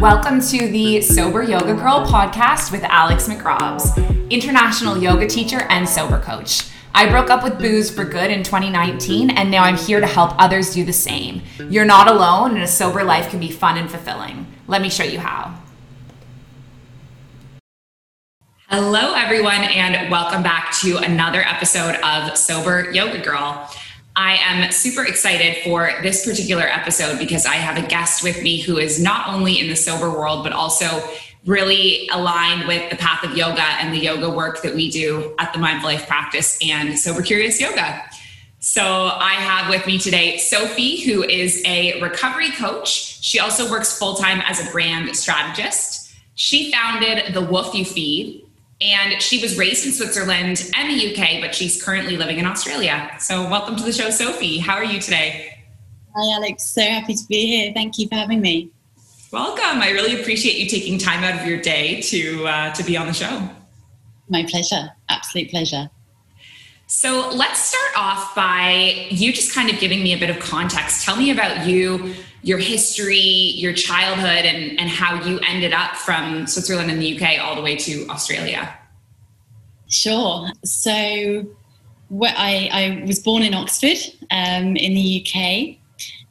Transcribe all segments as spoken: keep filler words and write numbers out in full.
Welcome to the Sober Yoga Girl Podcast with Alex McRobb, international yoga teacher and sober coach. I broke up with booze for good in twenty nineteen, and now I'm here to help others do the same. You're not alone, and a sober life can be fun and fulfilling. Let me show you how. Hello, everyone, and welcome back to another episode of Sober Yoga Girl. I am super excited for this particular episode because I have a guest with me who is not only in the sober world, but also really aligned with the path of yoga and the yoga work that we do at the Mindful Life Practice and Sober Curious Yoga. So I have with me today Sophie, who is a recovery coach. She also works full-time as a brand strategist. She founded The Wolf You Feed. And she was raised in Switzerland and the U K, but she's currently living in Australia. So welcome to the show, Sophie. How are you today? Hi, Alex. So happy to be here. Thank you for having me. Welcome. I really appreciate you taking time out of your day to uh, to be on the show. My pleasure. Absolute pleasure. So let's start off by you just kind of giving me a bit of context. Tell me about you, your history, your childhood, and, and how you ended up from Switzerland and the U K all the way to Australia. Sure. So what I, I was born in Oxford um, in the U K.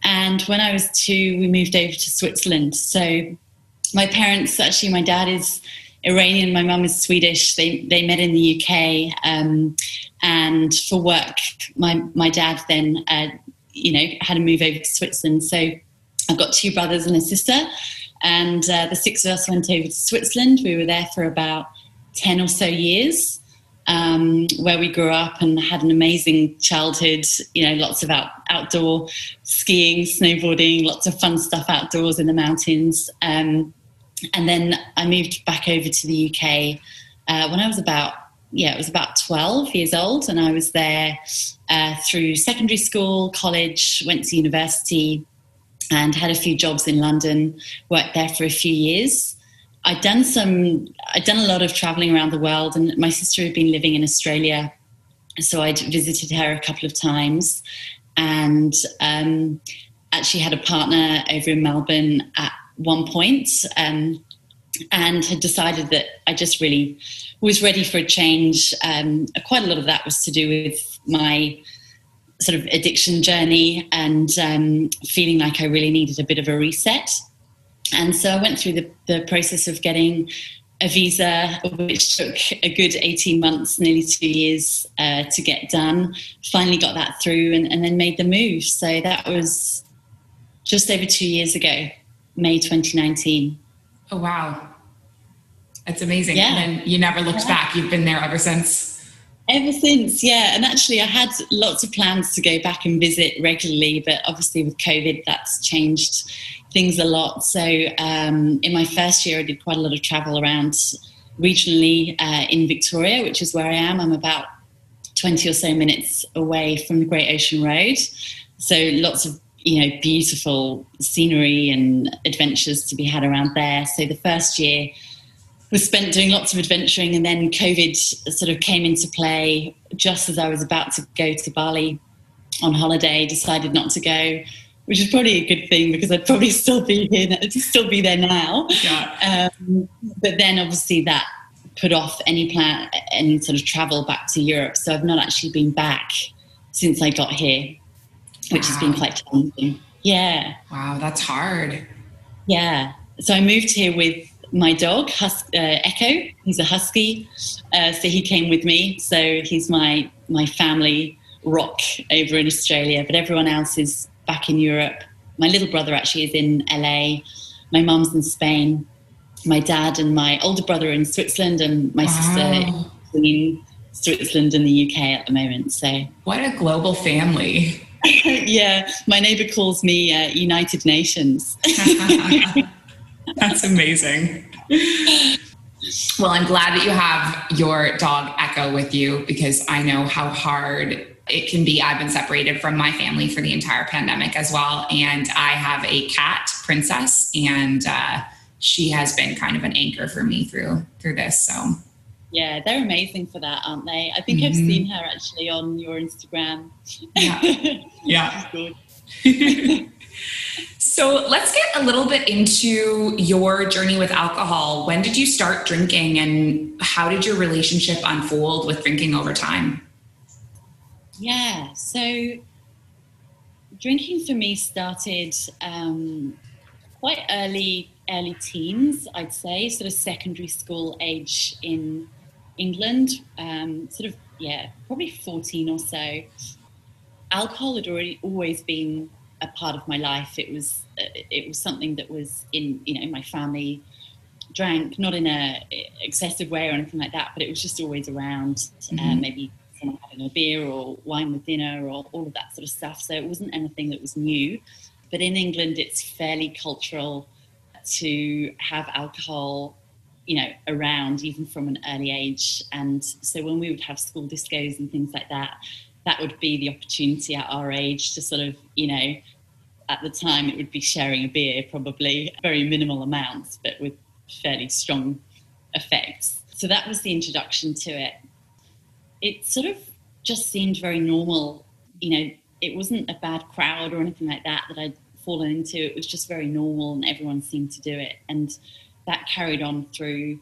And when I was two, we moved over to Switzerland. So my parents, actually, my dad is Iranian, my mum is Swedish. They they met in the U K, um, and for work, my my dad then, uh, you know, had to move over to Switzerland. So I've got two brothers and a sister, and uh, the six of us went over to Switzerland. We were there for about ten or so years, um, where we grew up and had an amazing childhood. You know, lots of out, outdoor skiing, snowboarding, lots of fun stuff outdoors in the mountains. Um, And then I moved back over to the U K uh, when I was about, yeah, it was about twelve years old. And I was there uh, through secondary school, college, went to university and had a few jobs in London, worked there for a few years. I'd done some, I'd done a lot of traveling around the world, and my sister had been living in Australia. So I'd visited her a couple of times and um, actually had a partner over in Melbourne at one point, um, and had decided that I just really was ready for a change. Um, quite a lot of that was to do with my sort of addiction journey and um, feeling like I really needed a bit of a reset. And so I went through the, the process of getting a visa, which took a good eighteen months, nearly two years uh, to get done. Finally got that through and, and then made the move. So that was just over two years ago. May twenty nineteen. Oh, wow. That's amazing. Yeah. And then you never looked yeah. back. You've been there ever since. Ever since, yeah. And actually, I had lots of plans to go back and visit regularly, but obviously with COVID, that's changed things a lot. So um, in my first year, I did quite a lot of travel around regionally uh, in Victoria, which is where I am. I'm about twenty or so minutes away from the Great Ocean Road. So lots of you know, beautiful scenery and adventures to be had around there. So the first year was spent doing lots of adventuring, and then COVID sort of came into play just as I was about to go to Bali on holiday. Decided not to go, which is probably a good thing because I'd probably still be here, still be there now. Yeah. Um, but then obviously that put off any plan, any sort of travel back to Europe. So I've not actually been back since I got here. Which wow. has been quite challenging. Yeah. Wow, that's hard. Yeah. So I moved here with my dog, Hus- uh, Echo. He's a husky. Uh, so he came with me. So he's my, my family rock over in Australia. But everyone else is back in Europe. My little brother actually is in L A. My mum's in Spain. My dad and my older brother are in Switzerland. And my wow. sister in Switzerland and the U K at the moment. So what a global family. Yeah, my neighbour calls me uh, United Nations. That's amazing. Well, I'm glad that you have your dog Echo with you because I know how hard it can be. I've been separated from my family for the entire pandemic as well. And I have a cat, Princess, and uh, she has been kind of an anchor for me through through this. So yeah, they're amazing for that, aren't they? I think mm-hmm. I've seen her actually on your Instagram. Yeah. Yeah. So let's get a little bit into your journey with alcohol. When did you start drinking and how did your relationship unfold with drinking over time? Yeah, so drinking for me started um, quite early, early teens, I'd say, sort of secondary school age in England, um, sort of, yeah, probably fourteen or so. Alcohol had already always been a part of my life. It was it was something that was in, you know, my family drank, not in a excessive way or anything like that, but it was just always around. Mm-hmm. uh, maybe someone having a beer or wine with dinner or all of that sort of stuff. So it wasn't anything that was new. But in England, it's fairly cultural to have alcohol, you know, around even from an early age. And so when we would have school discos and things like that, that would be the opportunity at our age to sort of, you know, at the time it would be sharing a beer, probably very minimal amounts, but with fairly strong effects. So that was the introduction to it. It sort of just seemed very normal. You know, it wasn't a bad crowd or anything like that that I'd fallen into. It was just very normal and everyone seemed to do it. And that carried on through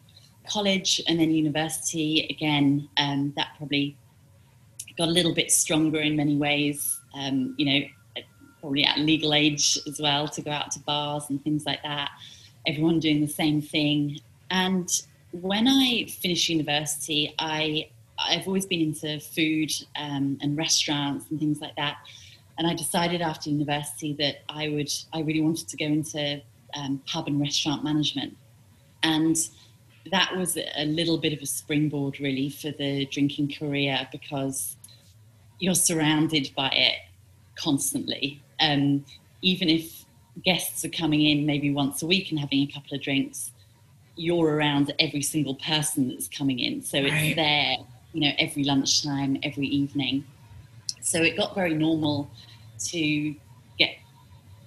college and then university again. Um, that probably got a little bit stronger in many ways, um, you know, probably at legal age as well, to go out to bars and things like that, everyone doing the same thing. And when I finished university, I, I've always been into food um, and restaurants and things like that. And I decided after university that I would, I really wanted to go into um, pub and restaurant management. And that was a little bit of a springboard really for the drinking career, because you're surrounded by it constantly. Um, even if guests are coming in maybe once a week and having a couple of drinks, you're around every single person that's coming in. So it's right there, you know, every lunchtime, every evening. So it got very normal to get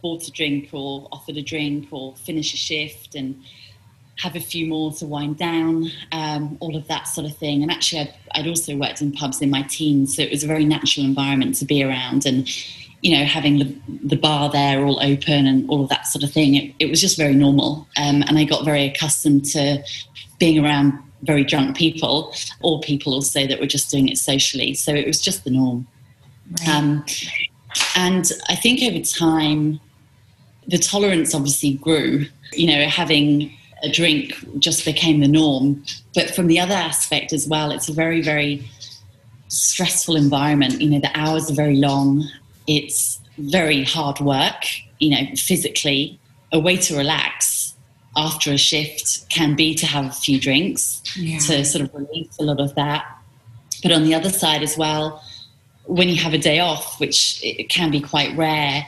bought a drink or offered a drink or finish a shift and have a few more to wind down, um, all of that sort of thing. And actually I'd, I'd also worked in pubs in my teens, so it was a very natural environment to be around and, you know, having the, the bar there all open and all of that sort of thing. It, it was just very normal. Um, and I got very accustomed to being around very drunk people, or people also that were just doing it socially. So it was just the norm. Right. Um, and I think over time, the tolerance obviously grew, you know, having a drink just became the norm. But from the other aspect as well, it's a very, very stressful environment. You know, the hours are very long. It's very hard work, you know, physically. A way to relax after a shift can be to have a few drinks, yeah, to sort of release a lot of that. But on the other side as well, when you have a day off, which it can be quite rare,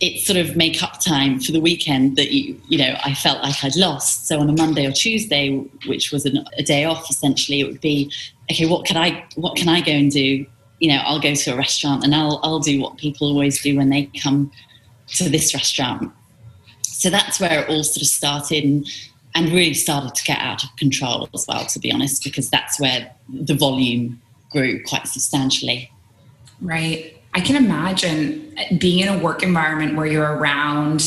it's sort of make up time for the weekend that, you you know, I felt like I'd lost. So on a Monday or Tuesday, which was an, a day off, essentially, it would be, okay, what can I, what can I go and do? You know, I'll go to a restaurant and I'll, I'll do what people always do when they come to this restaurant. So that's where it all sort of started and, and really started to get out of control as well, to be honest, because that's where the volume grew quite substantially. Right. I can imagine being in a work environment where you're around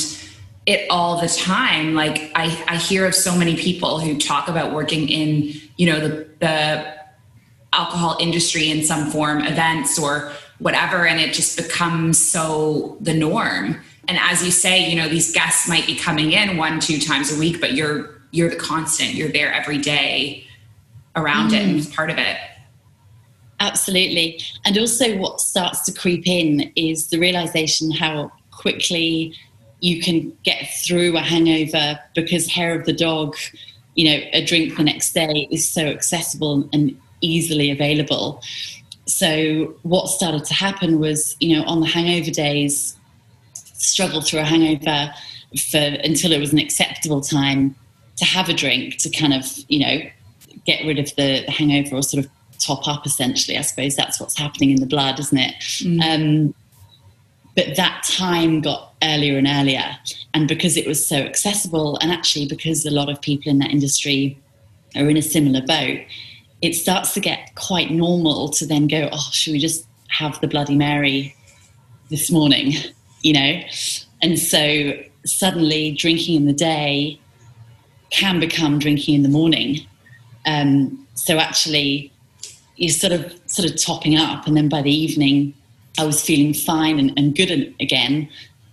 it all the time. Like I, I hear of so many people who talk about working in, you know, the, the alcohol industry in some form, events or whatever, and it just becomes so the norm. And as you say, you know, these guests might be coming in one, two times a week, but you're, you're the constant, you're there every day around mm. it and it's part of it. Absolutely. And also what starts to creep in is the realization how quickly you can get through a hangover, because hair of the dog, you know, a drink the next day is so accessible and easily available. So what started to happen was, you know, on the hangover days, struggle through a hangover for until it was an acceptable time to have a drink to kind of, you know, get rid of the hangover or sort of top up, essentially. I suppose that's what's happening in the blood, isn't it? Mm. Um, but that time got earlier and earlier, and because it was so accessible, and actually because a lot of people in that industry are in a similar boat, it starts to get quite normal to then go, oh, should we just have the Bloody Mary this morning, you know? And so suddenly drinking in the day can become drinking in the morning. Um, so actually you're sort of sort of topping up, and then by the evening I was feeling fine and, and good again,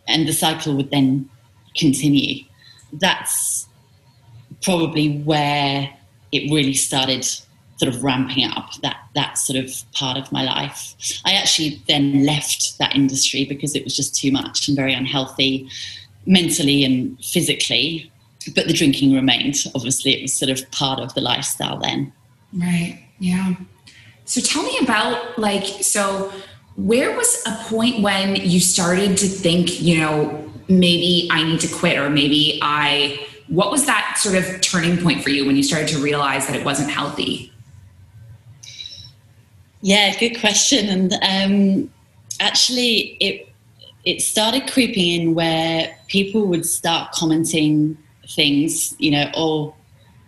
and the cycle would then continue. That's probably where it really started sort of ramping up, that that sort of part of my life. I actually then left that industry because it was just too much and very unhealthy mentally and physically. But the drinking remained, obviously. It was sort of part of the lifestyle then. Right, yeah. So tell me about, like, so where was a point when you started to think, you know, maybe I need to quit, or maybe I, what was that sort of turning point for you when you started to realize that it wasn't healthy? Yeah, good question. And um, actually it it started creeping in where people would start commenting things, you know, oh,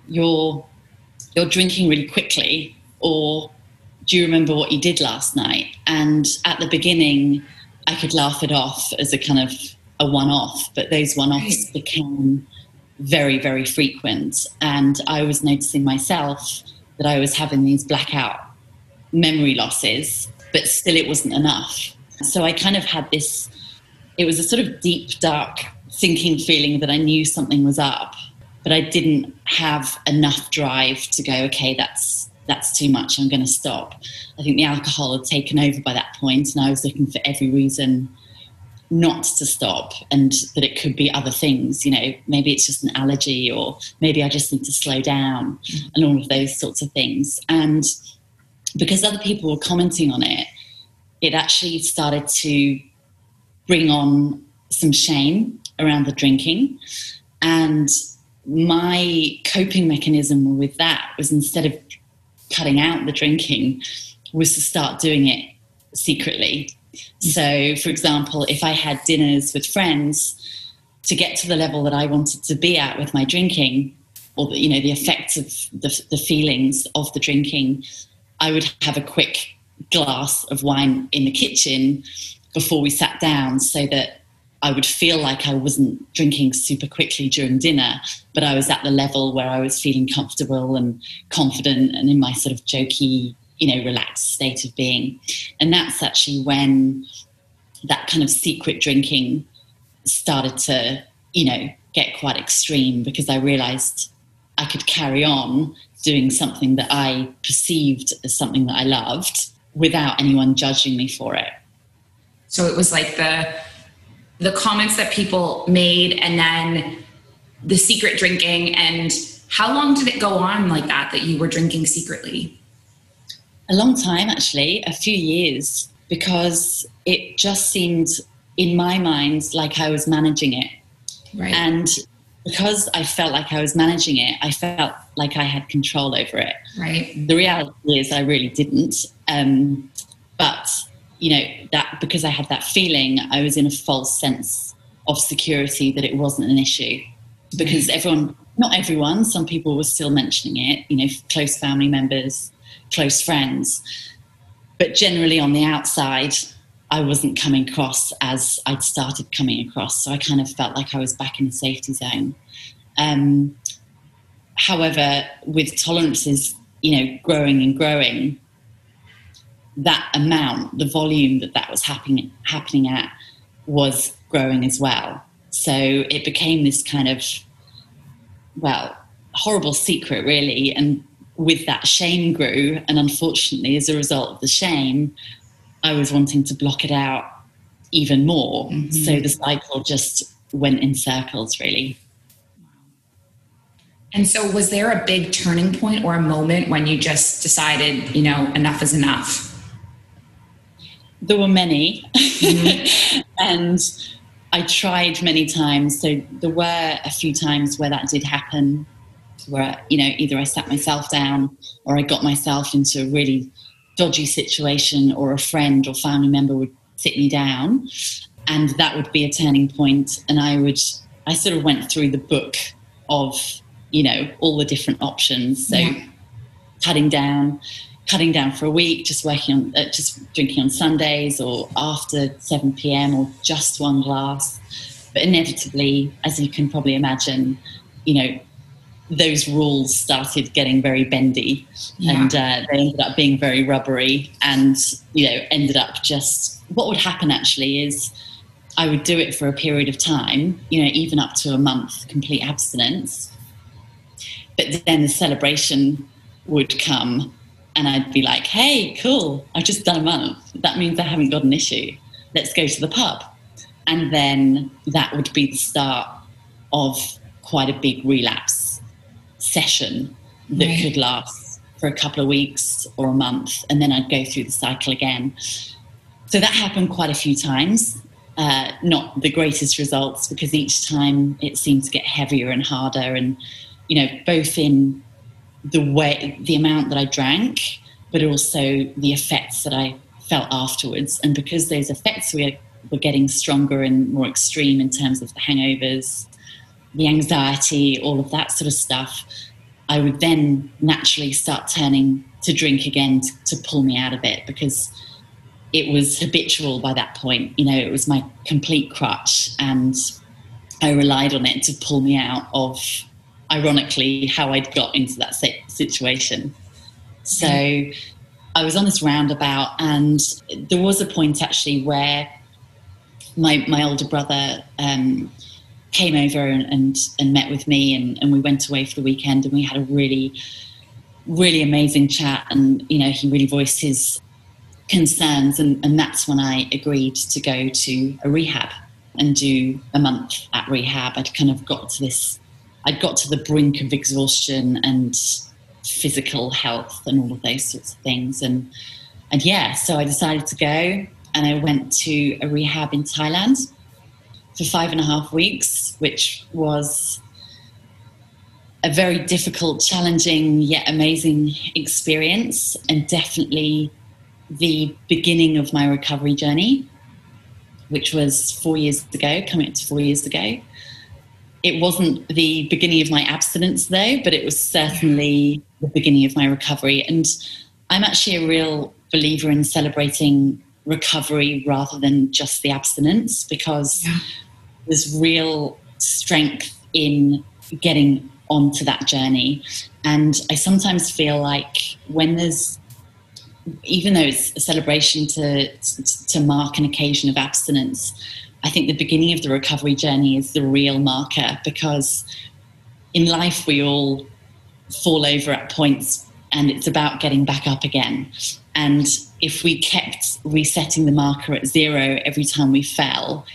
you're you're drinking really quickly, or do you remember what you did last night? And at the beginning, I could laugh it off as a kind of a one-off, but those one-offs right. became very, very frequent. And I was noticing myself that I was having these blackout memory losses, but still it wasn't enough. So I kind of had this, it was a sort of deep, dark sinking feeling that I knew something was up, but I didn't have enough drive to go, okay, that's that's too much, I'm going to stop. I think the alcohol had taken over by that point, and I was looking for every reason not to stop, and that it could be other things, you know, maybe it's just an allergy, or maybe I just need to slow down, and all of those sorts of things. And because other people were commenting on it, it actually started to bring on some shame around the drinking. And my coping mechanism with that was, instead of cutting out the drinking, was to start doing it secretly. So, for example, if I had dinners with friends, to get to the level that I wanted to be at with my drinking, or, you know, the effects of the, the feelings of the drinking, I would have a quick glass of wine in the kitchen before we sat down, so that I would feel like I wasn't drinking super quickly during dinner, but I was at the level where I was feeling comfortable and confident and in my sort of jokey, you know, relaxed state of being. And that's actually when that kind of secret drinking started to, you know, get quite extreme, because I realized I could carry on doing something that I perceived as something that I loved without anyone judging me for it. So it was like the the comments that people made, and then the secret drinking. And how long did it go on like that, that you were drinking secretly? A long time, actually, a few years, because it just seemed in my mind like I was managing it. Right. And because I felt like I was managing it, I felt like I had control over it. Right. The reality is I really didn't. Um, but, you know, that because I had that feeling, I was in a false sense of security that it wasn't an issue. Because everyone, not everyone, some people were still mentioning it, you know, close family members, close friends. But generally on the outside, I wasn't coming across as I'd started coming across. So I kind of felt like I was back in the safety zone. Um, however, with tolerances, you know, growing and growing, that amount, the volume that that was happening happening at was growing as well. So it became this kind of, well, horrible secret really. And with that, shame grew. And unfortunately, as a result of the shame, I was wanting to block it out even more. Mm-hmm. So the cycle just went in circles, really. And so was there a big turning point or a moment when you just decided, you know, enough is enough? There were many. Mm-hmm. And I tried many times. So there were a few times where that did happen, where, you know, either I sat myself down, or I got myself into a really dodgy situation, or a friend or family member would sit me down, and that would be a turning point. And I would, I sort of went through the book of, you know, all the different options. So yeah. cutting down, cutting down for a week, just working on, uh, just drinking on Sundays, or after seven p.m. or just one glass, But inevitably, as you can probably imagine, you know, those rules started getting very bendy, yeah. and uh, they ended up being very rubbery, and, you know, ended up just, what would happen actually is I would do it for a period of time, you know, even up to a month, complete abstinence. But then the celebration would come and I'd be like, hey, cool, I've just done a month. That means I haven't got an issue. Let's go to the pub. And then that would be the start of quite a big relapse session that right. could last for a couple of weeks or a month. And then I'd go through the cycle again. So that happened quite a few times. Uh, not the greatest results, because each time it seemed to get heavier and harder, and, you know, both in the way, the amount that I drank, but also the effects that I felt afterwards. And because those effects were, were getting stronger and more extreme in terms of the hangovers, the anxiety, all of that sort of stuff, I would then naturally start turning to drink again to, to pull me out of it, because it was habitual by that point. You know, it was my complete crutch, and I relied on it to pull me out of, ironically, how I'd got into that situation. So I was on this roundabout, and there was a point actually where my my older brother um, came over and, and, and met with me, and, and we went away for the weekend, and we had a really, really amazing chat, and, you know, he really voiced his concerns, and, and that's when I agreed to go to a rehab and do a month at rehab. I'd kind of got to this, I'd got to the brink of exhaustion and physical health and all of those sorts of things, and and yeah, so I decided to go, and I went to a rehab in Thailand for five and a half weeks, which was a very difficult, challenging, yet amazing experience, and definitely the beginning of my recovery journey, which was four years ago, coming up to four years ago. It wasn't the beginning of my abstinence though, but it was certainly the beginning of my recovery. And I'm actually a real believer in celebrating recovery rather than just the abstinence, because yeah. there's real strength in getting onto that journey. And I sometimes feel like when there's, even though it's a celebration to, to to mark an occasion of abstinence, I think the beginning of the recovery journey is the real marker, because in life we all fall over at points, and it's about getting back up again. And if we kept resetting the marker at zero every time we fell,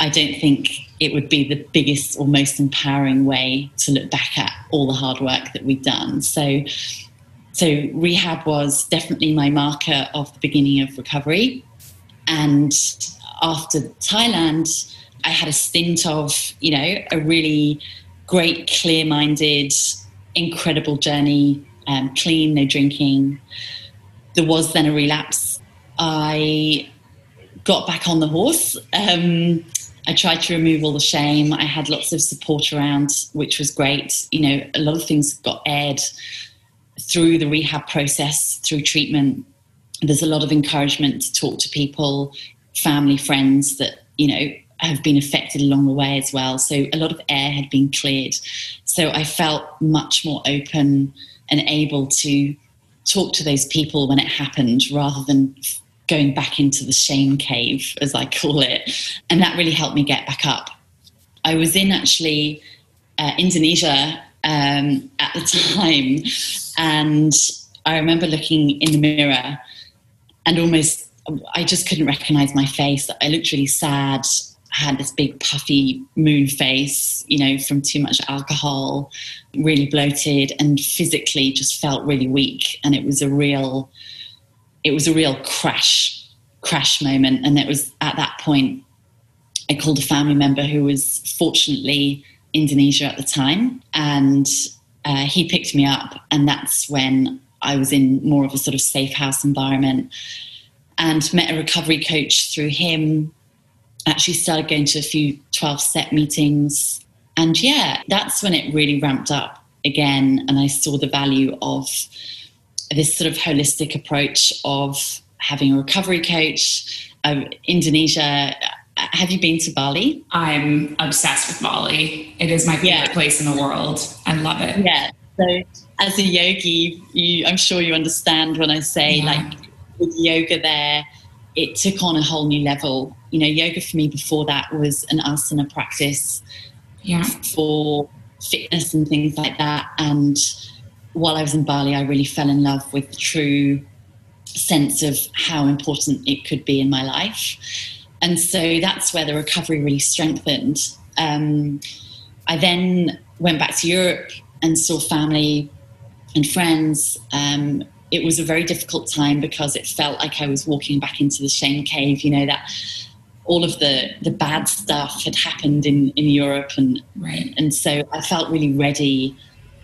I don't think it would be the biggest or most empowering way to look back at all the hard work that we've done. So... So rehab was definitely my marker of the beginning of recovery. And after Thailand, I had a stint of, you know, a really great, clear-minded, incredible journey, um, clean, no drinking. There was then a relapse. I got back on the horse. Um, I tried to remove all the shame. I had lots of support around, which was great. You know, a lot of things got aired through the rehab process, through treatment. There's a lot of encouragement to talk to people, family, friends that, you know, have been affected along the way as well. So a lot of air had been cleared. So I felt much more open and able to talk to those people when it happened, rather than going back into the shame cave, as I call it. And that really helped me get back up. I was in actually uh, Indonesia um, at the time. And I remember looking in the mirror and almost, I just couldn't recognise my face. I looked really sad. I had this big puffy moon face, you know, from too much alcohol, really bloated, and physically just felt really weak. And it was a real, it was a real crash, crash moment. And it was at that point, I called a family member who was fortunately Indonesia at the time, and Uh, he picked me up, and that's when I was in more of a sort of safe house environment, and met a recovery coach through him. Actually started going to a few twelve-step meetings. And yeah, that's when it really ramped up again, and I saw the value of this sort of holistic approach of having a recovery coach. Uh, Indonesia have you been to Bali? I'm obsessed with Bali. It is my favorite yeah. place in the world. I love it. Yeah. So as a yogi, you, I'm sure you understand when I say yeah. like with yoga there, it took on a whole new level. You know, yoga for me before that was an asana practice yeah. for fitness and things like that. And while I was in Bali, I really fell in love with the true sense of how important it could be in my life. And so that's where the recovery really strengthened. Um, I then went back to Europe and saw family and friends. Um, it was a very difficult time because it felt like I was walking back into the shame cave, you know, that all of the, the bad stuff had happened in, in Europe. And, right. and so I felt really ready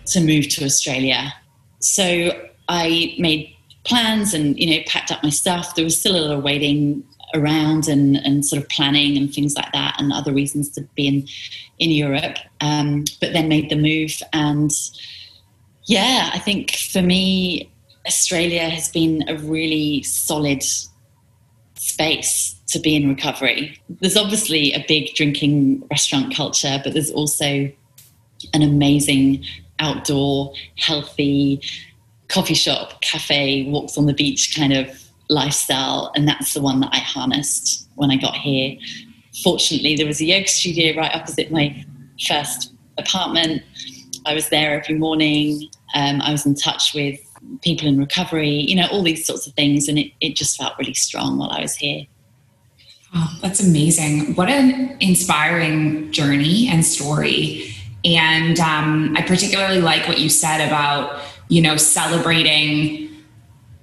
to move to Australia. So I made plans and, you know, packed up my stuff. There was still a lot of waiting around and, and sort of planning and things like that and other reasons to be in, in Europe. Um, but then made the move. And yeah, I think for me, Australia has been a really solid space to be in recovery. There's obviously a big drinking restaurant culture, but there's also an amazing outdoor, healthy coffee shop, cafe, walks on the beach kind of lifestyle, and that's the one that I harnessed when I got here. Fortunately, there was a yoga studio right opposite my first apartment. I was there every morning. Um, I was in touch with people in recovery, you know, all these sorts of things, and it, it just felt really strong while I was here. Oh, that's amazing. What an inspiring journey and story. And um, I particularly like what you said about, you know, celebrating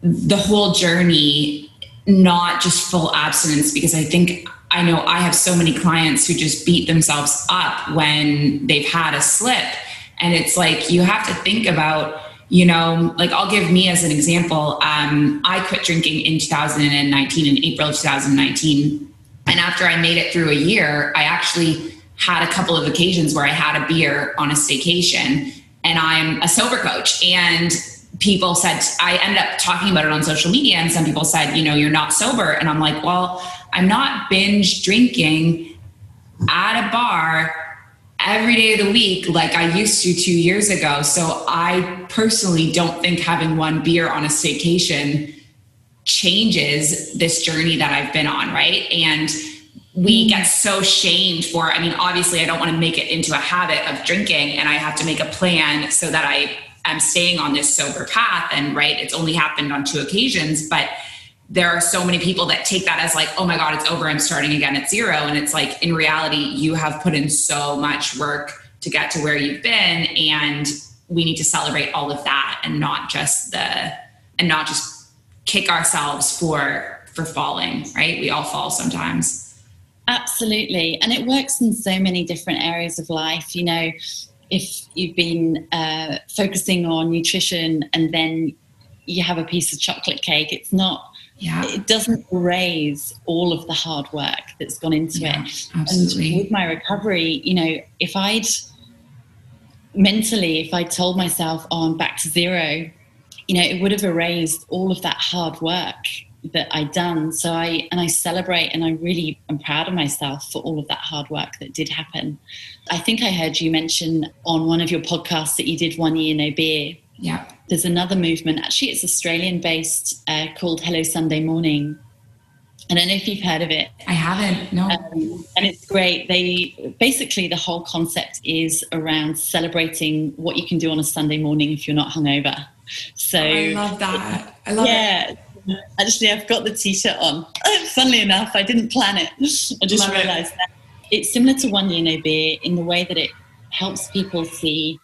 the whole journey, not just full abstinence, because I think I know I have so many clients who just beat themselves up when they've had a slip. And it's like, you have to think about, you know, like I'll give me as an example. Um, I quit drinking in two thousand nineteen, in April of two thousand nineteen. And after I made it through a year, I actually had a couple of occasions where I had a beer on a staycation, and I'm a sober coach. And people said, I ended up talking about it on social media, and some people said, you know, you're not sober. And I'm like, well, I'm not binge drinking at a bar every day of the week like I used to two years ago. So I personally don't think having one beer on a staycation changes this journey that I've been on, right? And we get so shamed for, I mean, obviously I don't want to make it into a habit of drinking, and I have to make a plan so that I am staying on this sober path. And right, it's only happened on two occasions, but there are so many people that take that as like, oh my God, it's over. I'm starting again at zero. And it's like, in reality, you have put in so much work to get to where you've been. And we need to celebrate all of that and not just the, and not just kick ourselves for, for falling, right? We all fall sometimes. Absolutely. And it works in so many different areas of life. You know, if you've been uh, focusing on nutrition and then you have a piece of chocolate cake, it's not, yeah. it doesn't erase all of the hard work that's gone into yeah, it. Absolutely. And with my recovery, you know, if I'd mentally, if I told myself, oh, I'm back to zero, you know, it would have erased all of that hard work that I'd done. So I, and I celebrate, and I really am proud of myself for all of that hard work that did happen. I think I heard you mention on one of your podcasts that you did One Year No Beer. Yeah. There's another movement, actually it's Australian based, uh, called Hello Sunday Morning. I don't know if you've heard of it. I haven't, no. Um, and it's great. They basically, the whole concept is around celebrating what you can do on a Sunday morning if you're not hungover. So I love that. I love yeah, it. Actually, I've got the t-shirt on. Funnily enough, I didn't plan it. I just Love realized it. that. It's similar to One Year No Beer in the way that it helps people see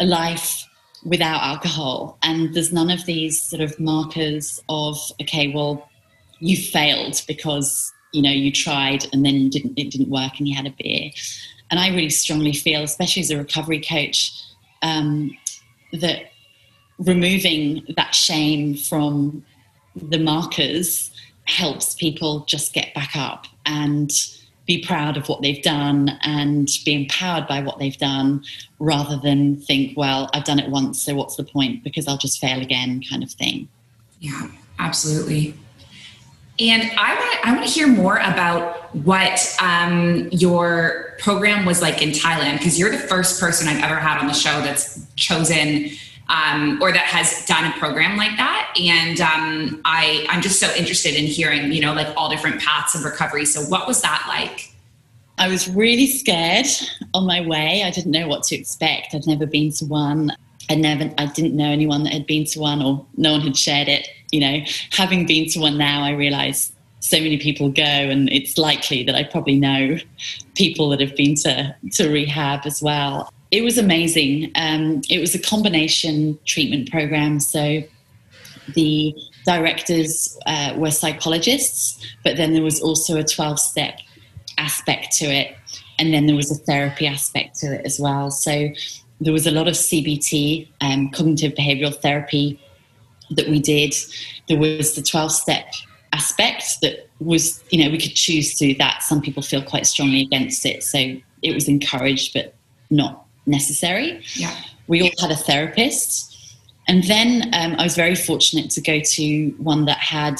a life without alcohol. And there's none of these sort of markers of, okay, well, you failed because, you know, you tried and then you didn't, it didn't work and you had a beer. And I really strongly feel, especially as a recovery coach, um, that removing that shame from the markers helps people just get back up and be proud of what they've done and be empowered by what they've done, rather than think, well, I've done it once, so what's the point? Because I'll just fail again kind of thing. Yeah, absolutely. And I want to I want to hear more about what um, your program was like in Thailand, because you're the first person I've ever had on the show that's chosen um, or that has done a program like that. And um, I, I'm just so interested in hearing, you know, like all different paths of recovery. So what was that like? I was really scared on my way. I didn't know what to expect. I'd never been to one. I never, I didn't know anyone that had been to one, or no one had shared it. You know, having been to one now, I realise so many people go, and it's likely that I probably know people that have been to, to rehab as well. It was amazing. Um, it was a combination treatment program. So the directors uh, were psychologists, but then there was also a twelve-step aspect to it. And then there was a therapy aspect to it as well. So there was a lot of C B T, um, cognitive behavioural therapy, that we did. There was the twelve-step aspect that was, you know, we could choose to do that. Some people feel quite strongly against it, so it was encouraged but not necessary. Yeah. We all had a therapist. And then um, I was very fortunate to go to one that had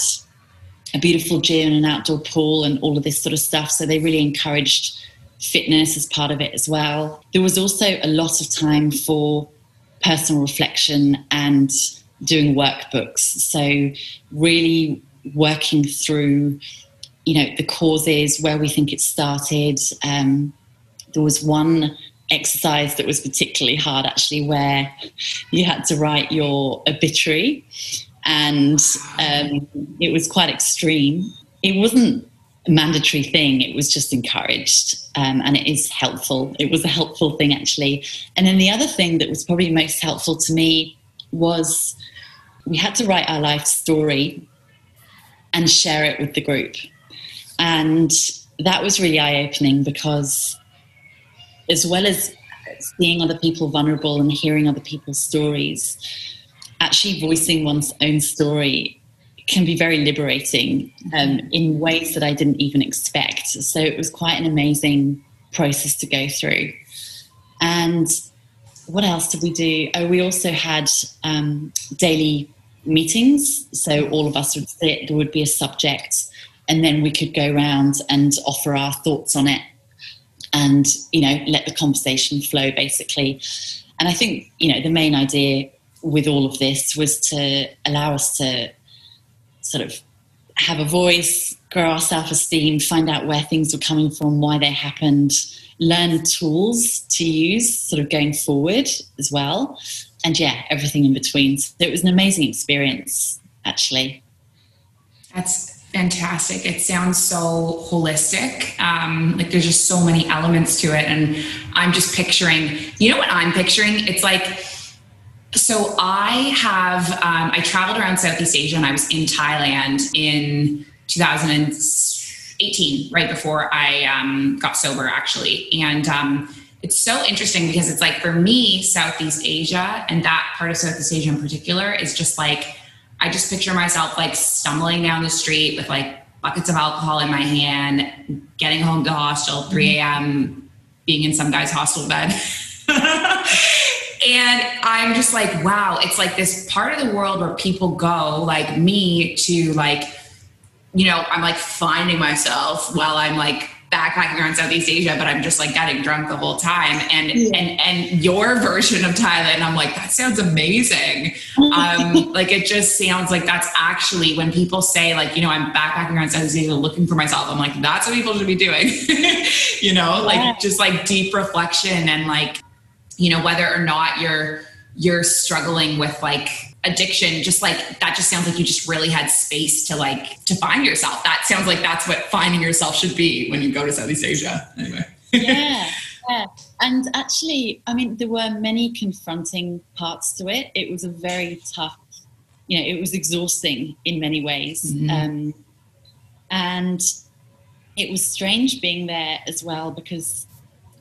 a beautiful gym and an outdoor pool and all of this sort of stuff, so they really encouraged fitness as part of it as well. There was also a lot of time for personal reflection and doing workbooks, so really working through, you know, the causes, where we think it started. Um, there was one exercise that was particularly hard, actually, where you had to write your obituary, and um, it was quite extreme. It wasn't a mandatory thing, it was just encouraged, um, and it is helpful. It was a helpful thing, actually. And then the other thing that was probably most helpful to me was we had to write our life story and share it with the group. And that was really eye-opening, because as well as seeing other people vulnerable and hearing other people's stories, actually voicing one's own story can be very liberating um, in ways that I didn't even expect. So it was quite an amazing process to go through. And what else did we do? Oh, we also had um, daily meetings. So all of us would sit, there would be a subject, and then we could go round and offer our thoughts on it and, you know, let the conversation flow, basically. And I think, you know, the main idea with all of this was to allow us to sort of have a voice, grow our self-esteem, find out where things were coming from, why they happened, learn tools to use sort of going forward as well, and yeah, everything in between. So it was an amazing experience, actually. That's fantastic. It sounds so holistic. Um, like there's just so many elements to it, and I'm just picturing, you know what I'm picturing? It's like, so I have, um, I traveled around Southeast Asia, and I was in Thailand in two thousand eighteen, right before I um, got sober, actually. And um, it's so interesting, because it's like, for me, Southeast Asia, and that part of Southeast Asia in particular, is just like, I just picture myself like stumbling down the street with like buckets of alcohol in my hand, getting home to hostel, three a.m., being in some guy's hostel bed. And I'm just like, wow, it's like this part of the world where people go like me to like, you know, I'm like finding myself while I'm like backpacking around Southeast Asia, but I'm just like getting drunk the whole time. And, yeah. and, and your version of Thailand, I'm like, that sounds amazing. Um, like, it just sounds like that's actually when people say like, you know, I'm backpacking around Southeast Asia looking for myself. I'm like, that's what people should be doing, you know, like yeah. just like deep reflection and like, you know, whether or not you're, you're struggling with like addiction, just like that just sounds like you just really had space to like to find yourself. That sounds like that's what finding yourself should be when you go to Southeast Asia anyway. yeah, yeah and actually, I mean, there were many confronting parts to it. It was a very tough, you know, it was exhausting in many ways. Mm-hmm. Um and it was strange being there as well, because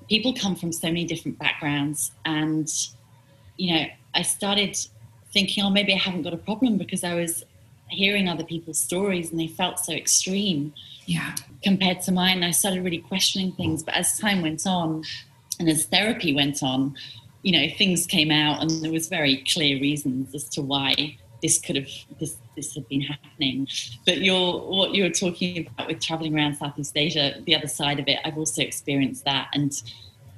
people come from so many different backgrounds, and you know, I started thinking, oh, maybe I haven't got a problem, because I was hearing other people's stories and they felt so extreme yeah. compared to mine. I started really questioning things, but as time went on and as therapy went on, you know, things came out, and there was very clear reasons as to why this could have, this, this had been happening. But you're, what you were talking about with traveling around Southeast Asia, the other side of it, I've also experienced that. And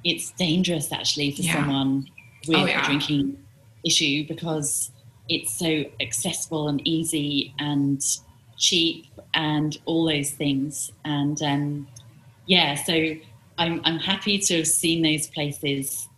it's dangerous actually for yeah. someone with oh, yeah. a drinking issue, because it's so accessible and easy and cheap and all those things. And um, yeah, so I'm, I'm happy to have seen those places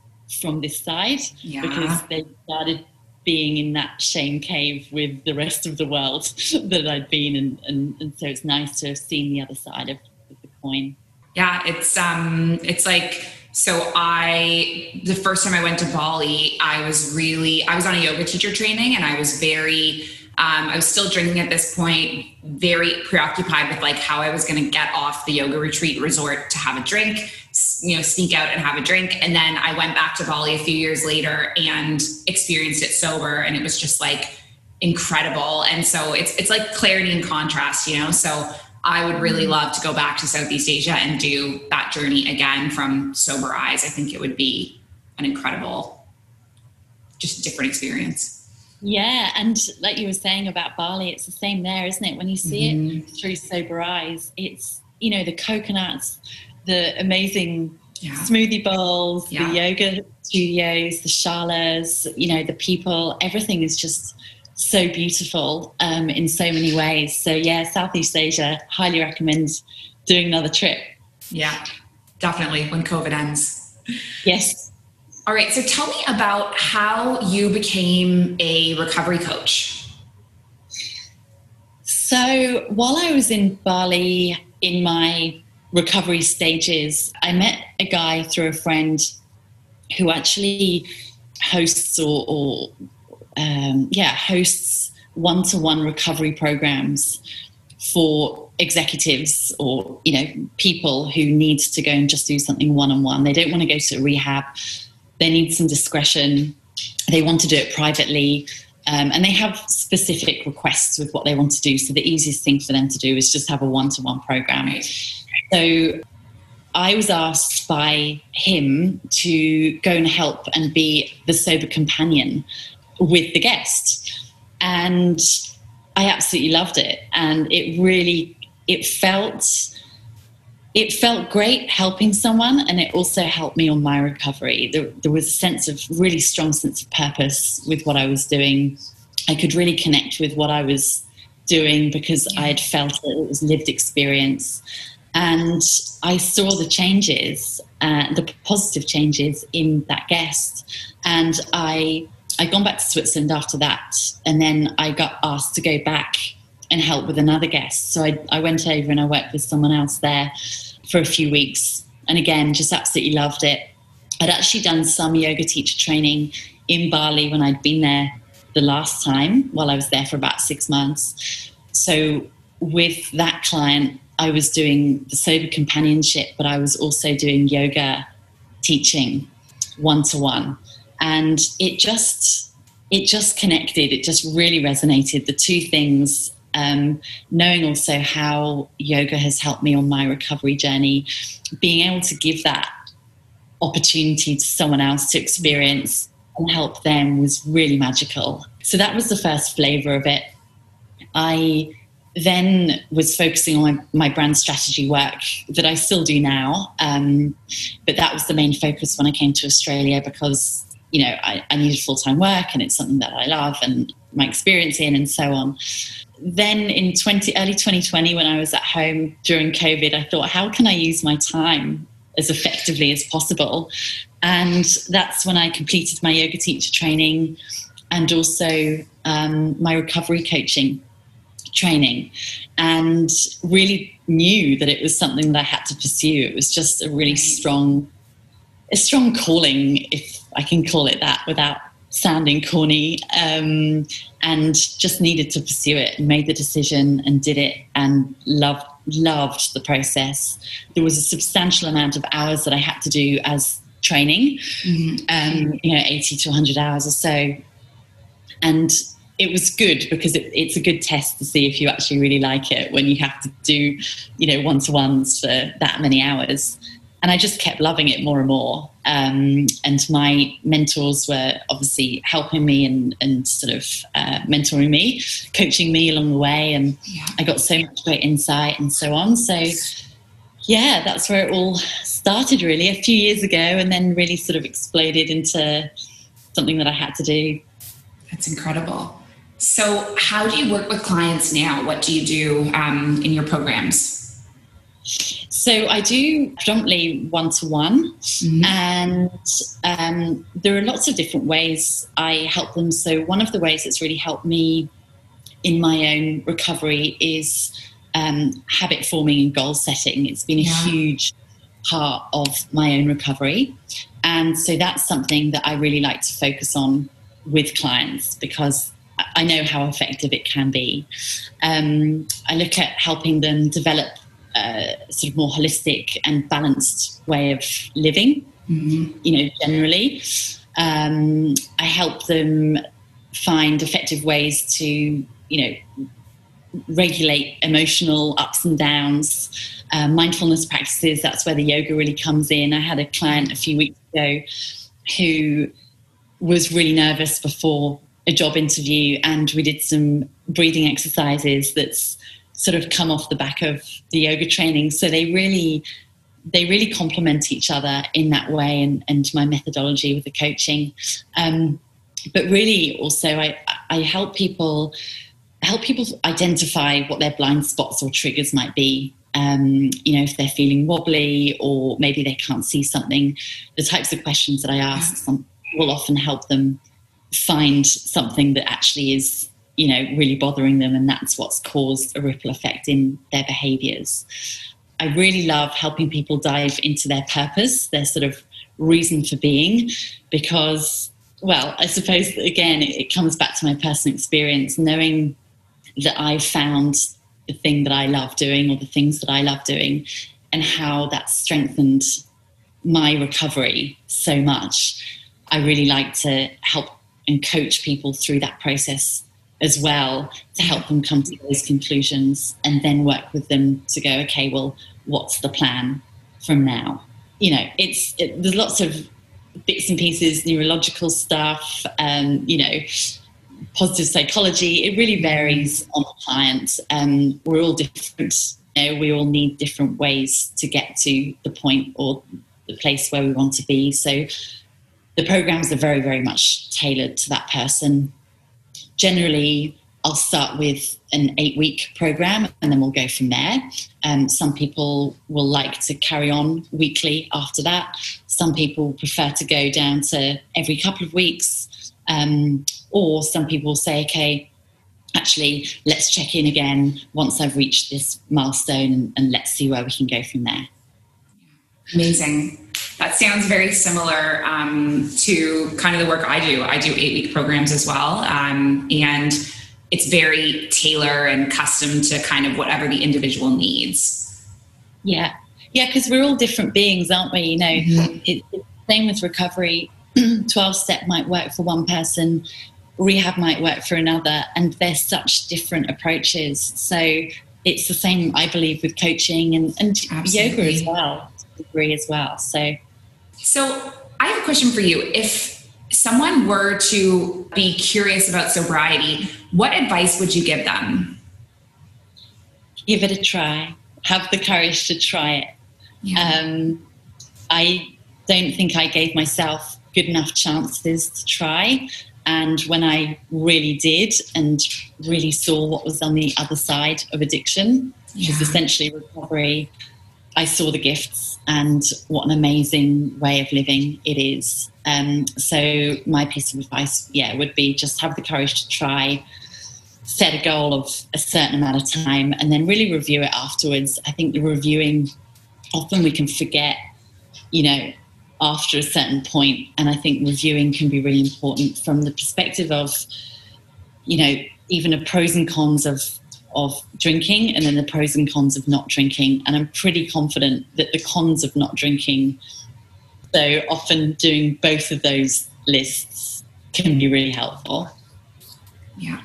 from this side yeah. because they started being in that shame cave with the rest of the world that I'd been in, and, and so it's nice to have seen the other side of, of the coin. Yeah, it's um, it's like, so I, the first time I went to Bali, I was really, I was on a yoga teacher training, and I was very, um, I was still drinking at this point, very preoccupied with like how I was going to get off the yoga retreat resort to have a drink, you know, sneak out and have a drink. And then I went back to Bali a few years later and experienced it sober. And it was just like incredible. And so it's, it's like clarity and contrast, you know? So I would really love to go back to Southeast Asia and do that journey again from sober eyes. I think it would be an incredible, just different experience. Yeah. And like you were saying about Bali, it's the same there, isn't it? When you see mm-hmm. it through sober eyes, it's, you know, the coconuts, the amazing yeah. smoothie bowls, yeah. the yoga studios, the shalas, you know, the people, everything is just so beautiful um, in so many ways. So yeah, Southeast Asia, highly recommend doing another trip. Yeah, definitely, when COVID ends. Yes. All right, so tell me about how you became a recovery coach. So while I was in Bali in my recovery stages, I met a guy through a friend who actually hosts or, or Um, yeah, hosts one-to-one recovery programs for executives or, you know, people who need to go and just do something one-on-one. They don't want to go to rehab. They need some discretion. They want to do it privately. Um, and they have specific requests with what they want to do. So the easiest thing for them to do is just have a one-to-one program. So I was asked by him to go and help and be the sober companion with the guest, and I absolutely loved it. And it really, it felt, it felt great helping someone, and it also helped me on my recovery. There, there was a sense of really strong sense of purpose with what I was doing. I could really connect with what I was doing because I had felt it, it was lived experience, and I saw the changes, uh, the positive changes in that guest, and I. I'd gone back to Switzerland after that, and then I got asked to go back and help with another guest. So I, I went over and I worked with someone else there for a few weeks, and again, just absolutely loved it. I'd actually done some yoga teacher training in Bali when I'd been there the last time, while I was there for about six months. So with that client, I was doing the sober companionship, but I was also doing yoga teaching one-to-one. And it just, it just connected. It just really resonated. The two things, um, knowing also how yoga has helped me on my recovery journey, being able to give that opportunity to someone else to experience and help them was really magical. So that was the first flavor of it. I then was focusing on my, my brand strategy work that I still do now. Um, but that was the main focus when I came to Australia, because you know, I, I needed full-time work, and it's something that I love and my experience in and so on. Then in twenty, early twenty twenty, when I was at home during COVID, I thought, how can I use my time as effectively as possible? And that's when I completed my yoga teacher training and also um, my recovery coaching training, and really knew that it was something that I had to pursue. It was just a really strong, a strong calling, if I can call it that without sounding corny, um, and just needed to pursue it, and made the decision and did it, and loved, loved the process. There was a substantial amount of hours that I had to do as training, mm-hmm. um, you know, eighty to one hundred hours or so. And it was good because it, it's a good test to see if you actually really like it when you have to do, you know, one-to-ones for that many hours. And I just kept loving it more and more. Um, and my mentors were obviously helping me and, and sort of uh, mentoring me, coaching me along the way. And yeah. I got so much great insight and so on. So, yeah, that's where it all started really a few years ago, and then really sort of exploded into something that I had to do. That's incredible. So how do you work with clients now? What do you do um, in your programs? So I do predominantly one-to-one, mm-hmm. and um, there are lots of different ways I help them. So one of the ways that's really helped me in my own recovery is um, habit forming and goal setting. It's been a yeah. huge part of my own recovery. And so that's something that I really like to focus on with clients, because I know how effective it can be. Um, I look at helping them develop Uh, sort of more holistic and balanced way of living, mm-hmm. you know, generally. Um, I help them find effective ways to, you know, regulate emotional ups and downs, uh, mindfulness practices. That's where the yoga really comes in. I had a client a few weeks ago who was really nervous before a job interview, and we did some breathing exercises that's sort of come off the back of the yoga training. So they really, they really complement each other in that way, and, and my methodology with the coaching. Um, but really also I, I help people, help people identify what their blind spots or triggers might be. Um, you know, if they're feeling wobbly or maybe they can't see something, the types of questions that I ask will often help them find something that actually is, you know, really bothering them, and that's what's caused a ripple effect in their behaviours. I really love helping people dive into their purpose, their sort of reason for being, because, well, I suppose, again, it comes back to my personal experience, knowing that I found the thing that I love doing or the things that I love doing, and how that strengthened my recovery so much. I really like to help and coach people through that process as well, to help them come to those conclusions, and then work with them to go, okay, well, what's the plan from now? You know, it's it, there's lots of bits and pieces, neurological stuff, um, you know, positive psychology. It really varies on the client. Um, we're all different. You know, we all need different ways to get to the point or the place where we want to be. So the programs are very, very much tailored to that person. Generally, I'll start with an eight-week program, and then we'll go from there. Um, some people will like to carry on weekly after that. Some people prefer to go down to every couple of weeks, um, or some people say, okay, actually, let's check in again once I've reached this milestone, and, and let's see where we can go from there. Amazing. That sounds very similar um, to kind of the work I do. I do eight-week programs as well, um, and it's very tailor and custom to kind of whatever the individual needs. Yeah, yeah, because we're all different beings, aren't we? You know, mm-hmm. it's the same with recovery. twelve-step might work for one person, rehab might work for another, and they're such different approaches. So it's the same, I believe, with coaching and, and yoga as well. Degree as well. So, so I have a question for you. If someone were to be curious about sobriety, what advice would you give them? Give it a try. Have the courage to try it. Yeah. Um, I don't think I gave myself good enough chances to try. And when I really did and really saw what was on the other side of addiction, yeah. which is essentially recovery, I saw the gifts and what an amazing way of living it is. Um, so my piece of advice, yeah, would be just have the courage to try, set a goal of a certain amount of time, and then really review it afterwards. I think the reviewing, often we can forget, you know, after a certain point. And I think reviewing can be really important from the perspective of, you know, even the pros and cons of of drinking, and then the pros and cons of not drinking. And I'm pretty confident that the cons of not drinking, so often doing both of those lists can be really helpful. Yeah,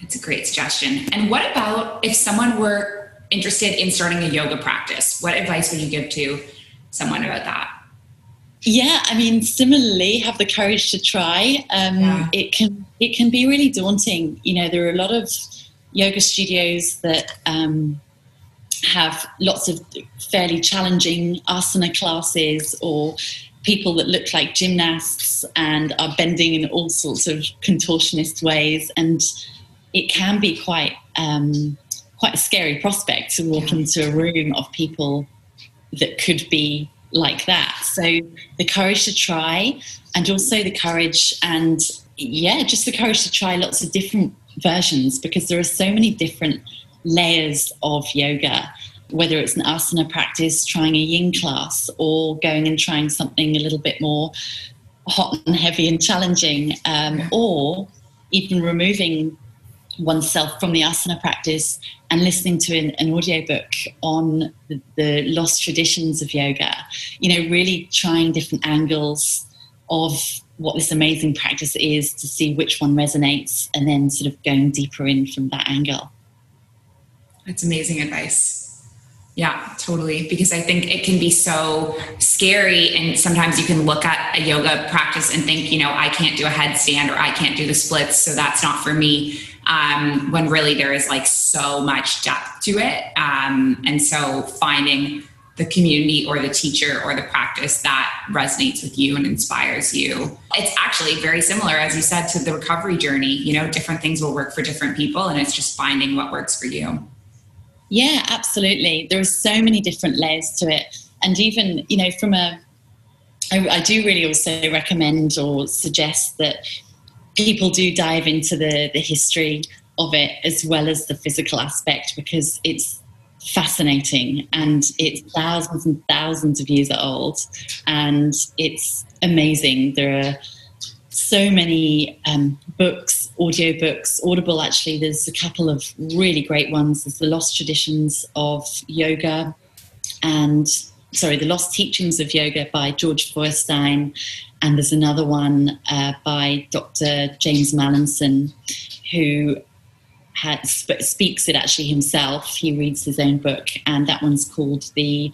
that's a great suggestion. And what about if someone were interested in starting a yoga practice? What advice would you give to someone about that? Yeah, I mean, similarly, have the courage to try. Um, yeah. It can it can be really daunting. You know, there are a lot of yoga studios that um, have lots of fairly challenging asana classes, or people that look like gymnasts and are bending in all sorts of contortionist ways, and it can be quite um, quite a scary prospect to walk into a room of people that could be like that. So the courage to try, and also the courage and yeah, just the courage to try lots of different versions, because there are so many different layers of yoga, whether it's an asana practice, trying a yin class, or going and trying something a little bit more hot and heavy and challenging, um, or even removing oneself from the asana practice and listening to an, an audiobook on the, the lost traditions of yoga. You know, really trying different angles of what this amazing practice is to see which one resonates, and then sort of going deeper in from that angle. That's amazing advice. Yeah, totally. Because I think it can be so scary, and sometimes you can look at a yoga practice and think, you know, I can't do a headstand, or I can't do the splits, so that's not for me. Um, when really there is like so much depth to it. Um, and so finding the community or the teacher or the practice that resonates with you and inspires you. It's actually very similar, as you said, to the recovery journey. You know, different things will work for different people, and it's just finding what works for you. Yeah, absolutely. There are so many different layers to it. And even, you know, from a, I, I do really also recommend or suggest that people do dive into the, the history of it as well as the physical aspect, because it's fascinating, and it's thousands and thousands of years old, and it's amazing. There are so many um, books, audiobooks, Audible, actually. There's a couple of really great ones. There's The Lost Traditions of Yoga and, sorry, The Lost Teachings of Yoga by George Feuerstein. And there's another one uh, by Doctor James Mallinson, who has, sp- speaks it actually himself. He reads his own book, and that one's called The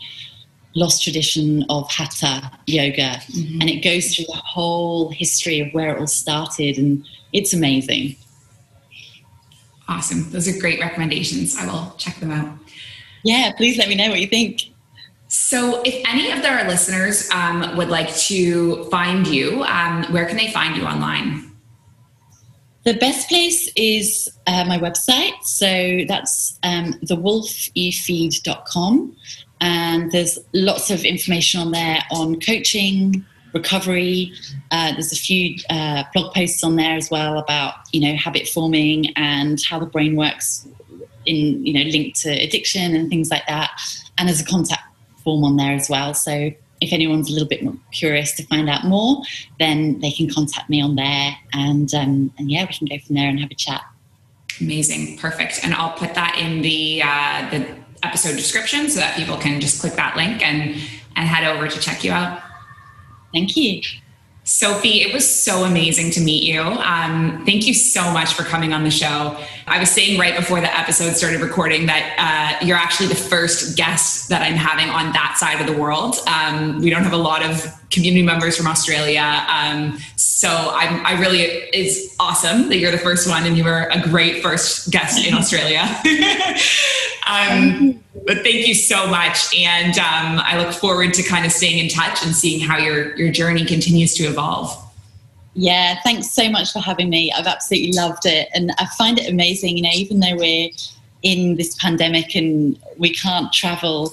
Lost Tradition of Hatha Yoga. Mm-hmm. And it goes through the whole history of where it all started, and it's amazing. Awesome. Those are great recommendations. I will check them out. Yeah, please let me know what you think. So if any of our listeners um, would like to find you, um, where can they find you online? The best place is uh, my website. So that's um, the wolf you feed dot com. And there's lots of information on there on coaching, recovery. Uh, there's a few uh, blog posts on there as well about, you know, habit forming and how the brain works in, you know, linked to addiction and things like that. And as a contact form on there as well. So if anyone's a little bit more curious to find out more, then they can contact me on there, and um, and yeah, we can go from there and have a chat. Amazing, perfect. And I'll put that in the uh, the episode description so that people can just click that link and and head over to check you out. Thank you. Sophie, it was so amazing to meet you. Um, thank you so much for coming on the show. I was saying right before the episode started recording that uh, you're actually the first guest that I'm having on that side of the world. Um, we don't have a lot of community members from Australia. Um, so I'm, I really, it's awesome that you're the first one, and you were a great first guest in Australia. um, But thank you so much. And um, I look forward to kind of staying in touch and seeing how your, your journey continues to evolve. Yeah, thanks so much for having me. I've absolutely loved it. And I find it amazing, you know, even though we're in this pandemic and we can't travel,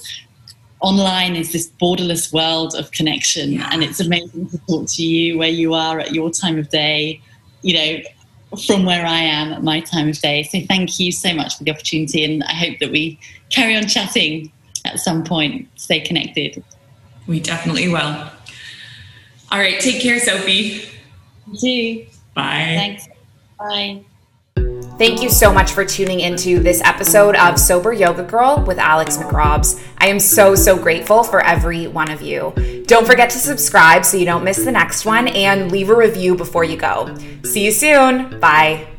online is this borderless world of connection. Yeah. And it's amazing to talk to you where you are at your time of day, you know, from where I am at my time of day. So thank you so much for the opportunity. And I hope that we carry on chatting at some point. Stay connected. We definitely will. All right. Take care, Sophie. You too. Bye. Thanks. Bye. Thank you so much for tuning into this episode of Sober Yoga Girl with Alex McRobb. I am so, so grateful for every one of you. Don't forget to subscribe so you don't miss the next one, and leave a review before you go. See you soon. Bye.